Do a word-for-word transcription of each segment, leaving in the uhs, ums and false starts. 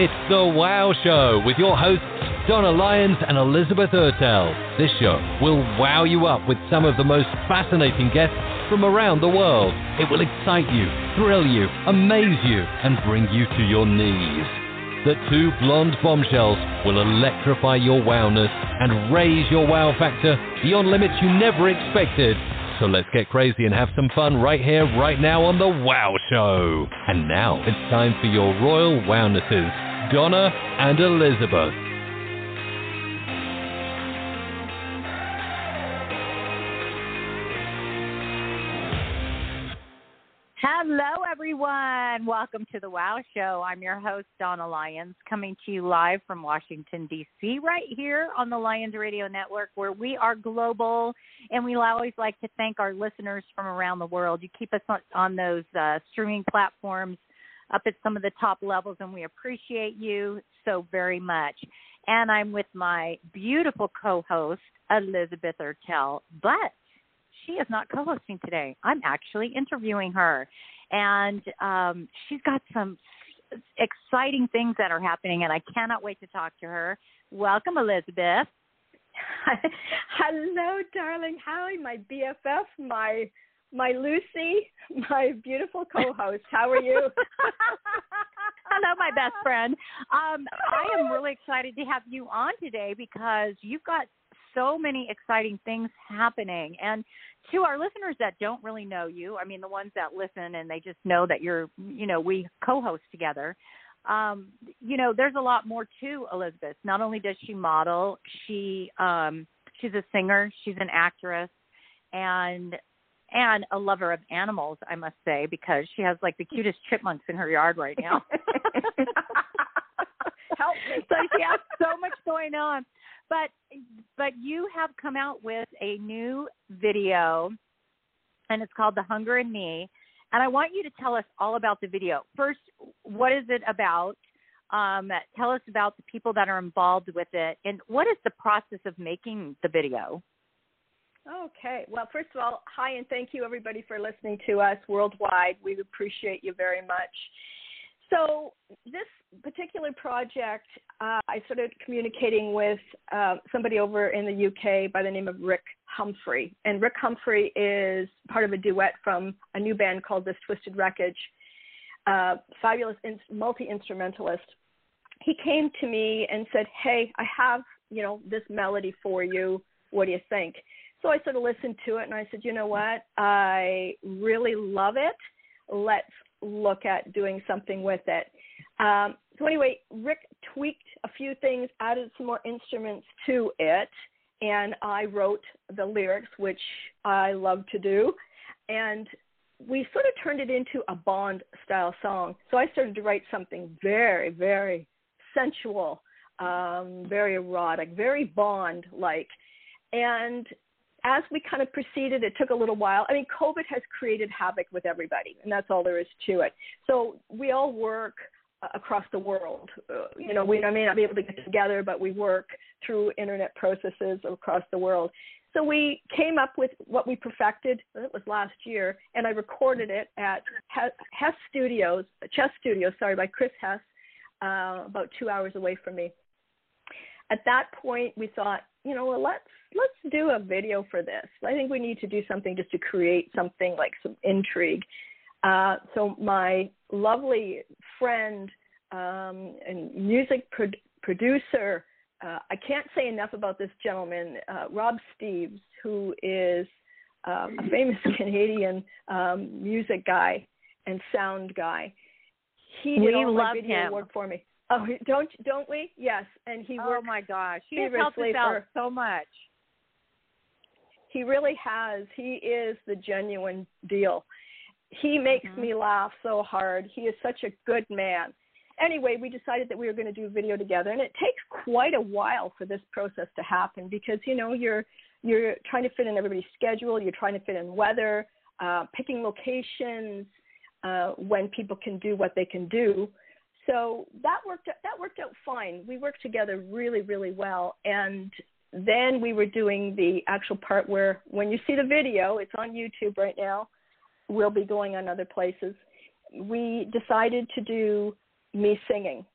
It's The Wow Show with your hosts, Donna Lyons and Elizabeth Ertel. This show will wow you up with some of the most fascinating guests from around the world. It will excite you, thrill you, amaze you, and bring you to your knees. The two blonde bombshells will electrify your wowness and raise your wow factor beyond limits you never expected. So let's get crazy and have some fun right here, right now on The Wow Show. And now it's time for your royal wownesses, Donna and Elizabeth. Hello, everyone. Welcome to The Wow Show. I'm your host, Donna Lyons, coming to you live from Washington, D C, right here on the Lyons Radio Network, where we are global, and we always like to thank our listeners from around the world. You keep us on, on those uh, streaming platforms up at some of the top levels, and we appreciate you so very much. And I'm with my beautiful co-host, Elizabeth Ertel, but she is not co-hosting today. I'm actually interviewing her, and um, she's got some exciting things that are happening, and I cannot wait to talk to her. Welcome, Elizabeth. Hello, darling. Hi, my B F F, my my Lucy, my beautiful co-host. How are you? Hello, my best friend. Um, I am really excited to have you on today because you've got so many exciting things happening. And to our listeners that don't really know you, I mean, the ones that listen and they just know that you're, you know, we co-host together. Um, you know, there's a lot more to Elizabeth. Not only does she model, she um, she's a singer, she's an actress, and and a lover of animals, I must say, because she has like the cutest chipmunks in her yard right now. Help me. So she has so much going on. But but you have come out with a new video, and it's called The Hunger in Me. And I want you to tell us all about the video. First, what is it about? Um, tell us about the people that are involved with it. And what is the process of making the video? Okay. Well, first of all, hi, and thank you, everybody, for listening to us worldwide. We appreciate you very much. So this particular project, uh, I started communicating with uh, somebody over in the U K by the name of Rick Humphrey. And Rick Humphrey is part of a duet from a new band called This Twisted Wreckage, uh, fabulous in- multi-instrumentalist. He came to me and said, hey, I have, you know, this melody for you. What do you think? So I sort of listened to it, and I said, you know what? I really love it. Let's look at doing something with it. Um, so anyway, Rick tweaked a few things, added some more instruments to it, and I wrote the lyrics, which I love to do. And we sort of turned it into a Bond-style song. So I started to write something very, very sensual, um, very erotic, very Bond-like. And as we kind of proceeded, it took a little while. I mean, COVID has created havoc with everybody, and that's all there is to it. So we all work uh, across the world. Uh, you know, we may not be able to get together, but we work through internet processes across the world. So we came up with what we perfected. It was last year, and I recorded it at Hess Studios, Chess Studios, sorry, by Chris Hess, uh, about two hours away from me. At that point, we thought, you know, well, let's let's do a video for this. I think we need to do something just to create something like some intrigue. Uh, so my lovely friend um, and music pro- producer, uh, I can't say enough about this gentleman, uh, Rob Steeves, who is uh, a famous Canadian um, music guy and sound guy. He did all my video work for me. Oh, don't don't we? Yes, and he worked. Oh my gosh, he has helped us out so much. He really has. He is the genuine deal. He makes mm-hmm. me laugh so hard. He is such a good man. Anyway, we decided that we were going to do a video together, and it takes quite a while for this process to happen because you know you're you're trying to fit in everybody's schedule. You're trying to fit in weather, uh, picking locations, uh, when people can do what they can do. So that worked out, that worked out fine. We worked together really, really well. And then we were doing the actual part where when you see the video, it's on YouTube right now. We'll be going on other places. We decided to do me singing.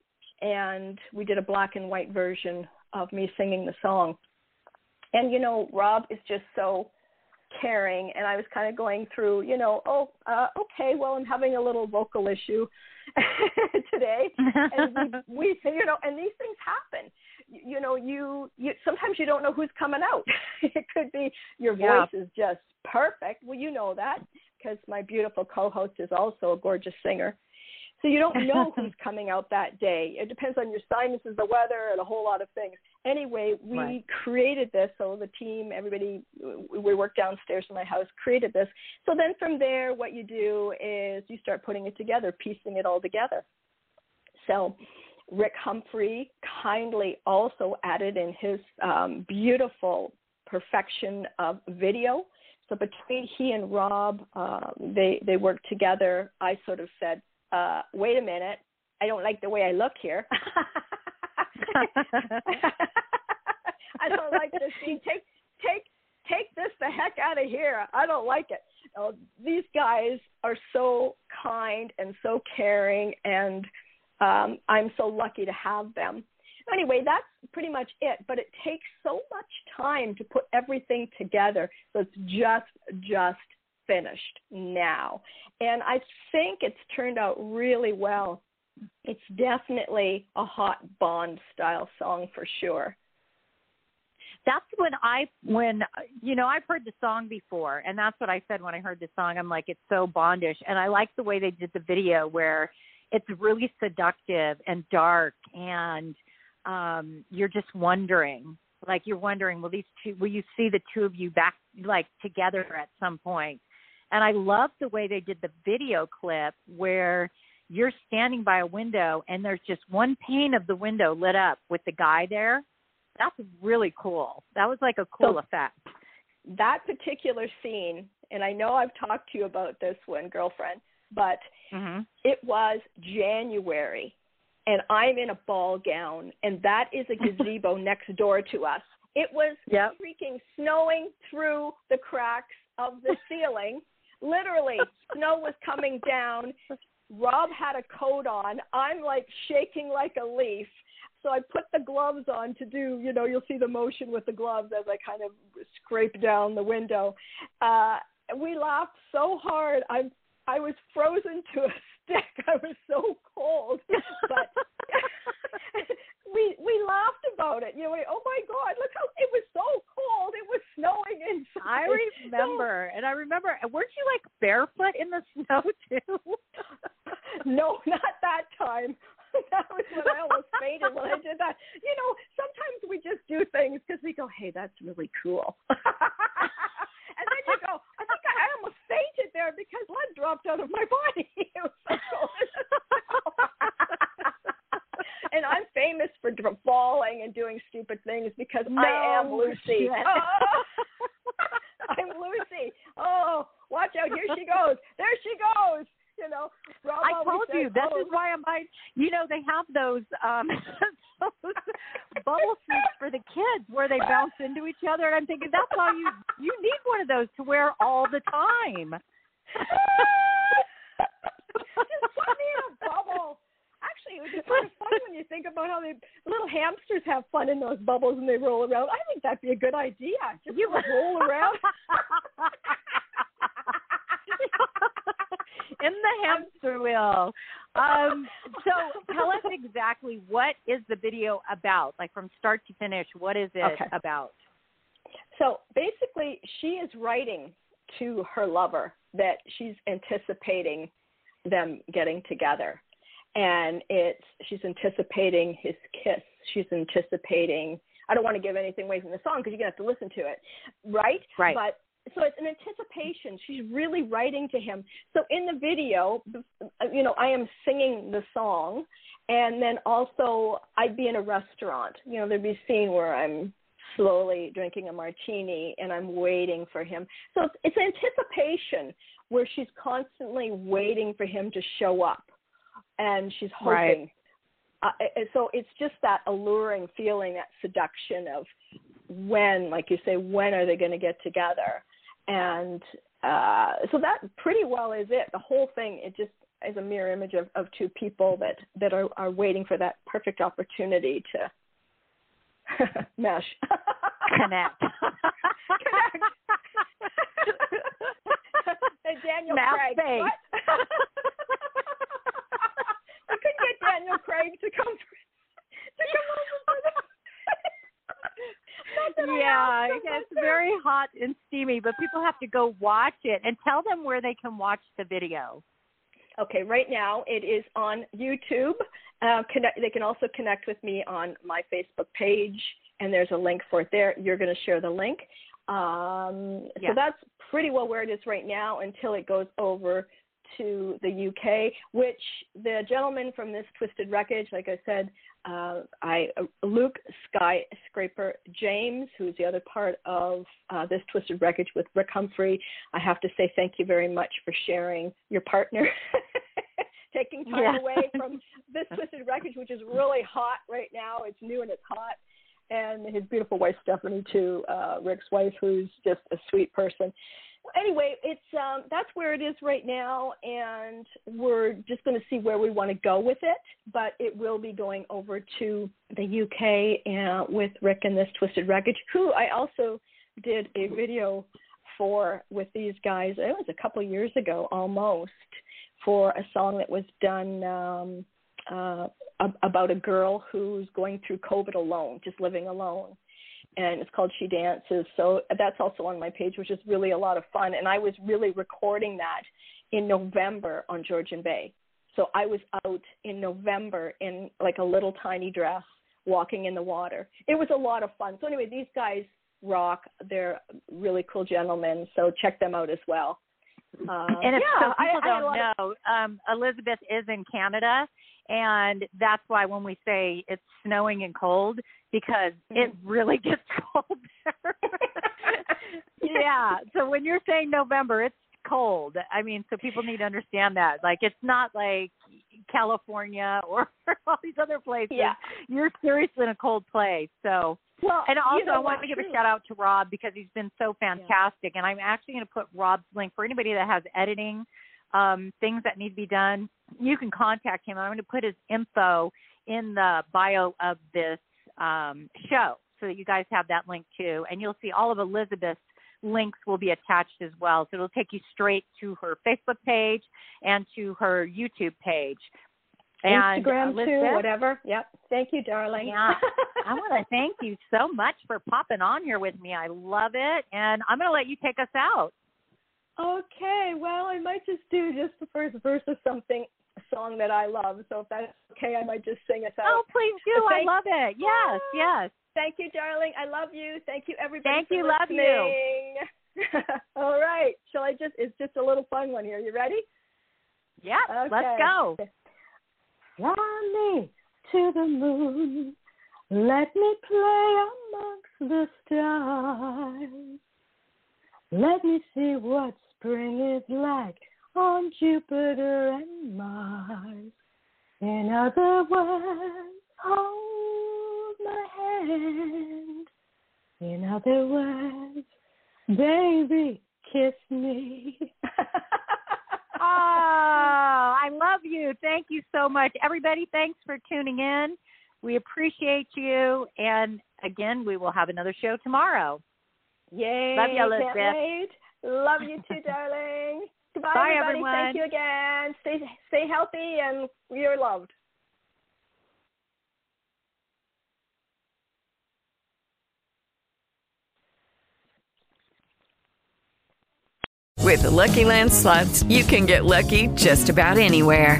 and we did a black and white version of me singing the song. And, you know, Rob is just so caring, and I was kind of going through, you know, oh, uh, okay, well, I'm having a little vocal issue today, and we, we, you know, and these things happen. You, you know, you, you sometimes you don't know who's coming out. It could be your voice yeah. is just perfect. Well, you know that because my beautiful co-host is also a gorgeous singer. So you don't know who's coming out that day. It depends on your sinuses, the weather, and a whole lot of things. Anyway, we right. created this. So the team, everybody, we worked downstairs in my house, created this. So then from there, what you do is you start putting it together, piecing it all together. So Rick Humphrey kindly also added in his um, beautiful perfection of video. So between he and Rob, uh, they, they worked together. I sort of said, Uh, wait a minute, I don't like the way I look here. I don't like this scene. Take, take, take this the heck out of here. I don't like it. Oh, these guys are so kind and so caring, and um, I'm so lucky to have them. Anyway, that's pretty much it, but it takes so much time to put everything together, so it's just, just, finished now. And I think it's turned out really well. It's definitely a hot Bond style song for sure. That's when I, when, you know, I've heard the song before, and that's what I said when I heard the song. I'm like, it's so Bondish. And I like the way they did the video where it's really seductive and dark, and um, you're just wondering, like you're wondering, will these two, will you see the two of you back like together at some point? And I love the way they did the video clip where you're standing by a window and there's just one pane of the window lit up with the guy there. That's really cool. That was like a cool so, effect. That particular scene, and I know I've talked to you about this one, girlfriend, but mm-hmm. it was January, and I'm in a ball gown, and that is a gazebo next door to us. It was yep. freaking snowing through the cracks of the ceiling. Literally, snow was coming down. Rob had a coat on. I'm like shaking like a leaf. So I put the gloves on to do, you know, you'll see the motion with the gloves as I kind of scrape down the window. Uh, we laughed so hard. I I was frozen to a stick. I was so cold. But we we laughed about it. You know, we, oh my God, look how it was so cold. It was snowing inside. I remember, so, and I remember. Weren't you like barefoot in the snow too? No, not that time. That was when I almost fainted when I did that. You know, sometimes we just do things because we go, hey, that's really cool. And then you go, I think I, I almost fainted there because blood dropped out of my body. It was so cold. And I'm famous for falling and doing stupid things because no, I am Lucy. Oh, I'm Lucy. Oh, watch out. Here she goes. There she goes. You know, Rob I told says, you, this oh. is why I'm, I, you know, they have those, um, those bubble suits for the kids where they bounce into each other. And I'm thinking, that's all you, you need one of those to wear all the time. Just put me in a bubble. Actually, it would be kind of fun when you think about how the little hamsters have fun in those bubbles and they roll around. I think that'd be a good idea. Just you roll around. In the hamster wheel. Um, so tell us exactly, what is the video about? Like from start to finish, what is it okay. about? So basically, she is writing to her lover that she's anticipating them getting together. And it's she's anticipating his kiss. She's anticipating, I don't want to give anything away from the song because you're going to have to listen to it, right? Right. But so it's an anticipation. She's really writing to him. So in the video, you know, I am singing the song, and then also I'd be in a restaurant. You know, there'd be a scene where I'm slowly drinking a martini and I'm waiting for him. So it's, it's anticipation where she's constantly waiting for him to show up, and she's hoping. Right. Uh, so it's just that alluring feeling, that seduction of when, like you say, when are they going to get together? And uh, so that pretty well is it. The whole thing, it just is a mirror image of, of two people that, that are, are waiting for that perfect opportunity to mesh. Connect. Connect. And Daniel Mouth Craig. What? You could get Daniel Craig to come to come over for the yeah, it's very hot and steamy, but people have to go watch it. And tell them where they can watch the video. Okay, right now it is on YouTube. Uh, connect, they can also connect with me on my Facebook page, and there's a link for it there. You're going to share the link. Um, yeah. So that's pretty well where it is right now until it goes over to the U K, which the gentleman from This Twisted Wreckage, like I said, uh, I Luke Skyscraper James, who's the other part of uh, This Twisted Wreckage with Rick Humphrey, I have to say thank you very much for sharing your partner, taking time yeah. away from This Twisted Wreckage, which is really hot right now. It's new and it's hot. And his beautiful wife, Stephanie, too, uh, Rick's wife, who's just a sweet person. Anyway, it's um, that's where it is right now, and we're just going to see where we want to go with it, but it will be going over to the U K uh, with Rick and This Twisted Wreckage, who I also did a video for with these guys. It was a couple years ago almost for a song that was done um, uh, about a girl who's going through COVID alone, just living alone. And it's called She Dances. So that's also on my page, which is really a lot of fun. And I was really recording that in November on Georgian Bay. So I was out in November in like a little tiny dress walking in the water. It was a lot of fun. So anyway, these guys rock. They're really cool gentlemen. So check them out as well. Um, and if yeah, so people I, don't I know, of- um, Elizabeth is in Canada. And that's why when we say it's snowing and cold, because it really gets cold there. Yeah. So when you're saying November, it's cold. I mean, so people need to understand that. Like, it's not like California or all these other places. Yeah. You're seriously in a cold place. So, well, and also you know, I want to give a shout out to Rob because he's been so fantastic. Yeah. And I'm actually going to put Rob's link for anybody that has editing um, things that need to be done. You can contact him. I'm going to put his info in the bio of this um, show so that you guys have that link too. And you'll see all of Elizabeth's links will be attached as well. So it'll take you straight to her Facebook page and to her YouTube page. And Instagram Elizabeth, too, whatever. Yep. Thank you, darling. Yeah. I want to thank you so much for popping on here with me. I love it. And I'm going to let you take us out. Okay, well, I might just do just the first verse of something, a song that I love. So if that's okay, I might just sing it out. Oh, please do. I love it. Yes, yes. Thank you, darling. I love you. Thank you, everybody. Thank you. Love you. All right. Shall I just, it's just a little fun one here. You ready? Yeah, okay. Let's go. Fly me to the moon. Let me play amongst the stars. Let me see what spring is like on Jupiter and Mars. In other words, hold my hand. In other words, baby, kiss me. Oh, I love you. Thank you so much. Everybody, thanks for tuning in. We appreciate you. And again, we will have another show tomorrow. Yay. Love you, Elizabeth. Love you too, darling. Goodbye, bye, everybody. Everyone. Thank you again. Stay, stay healthy, and you're loved. With the Lucky Land Slots, you can get lucky just about anywhere.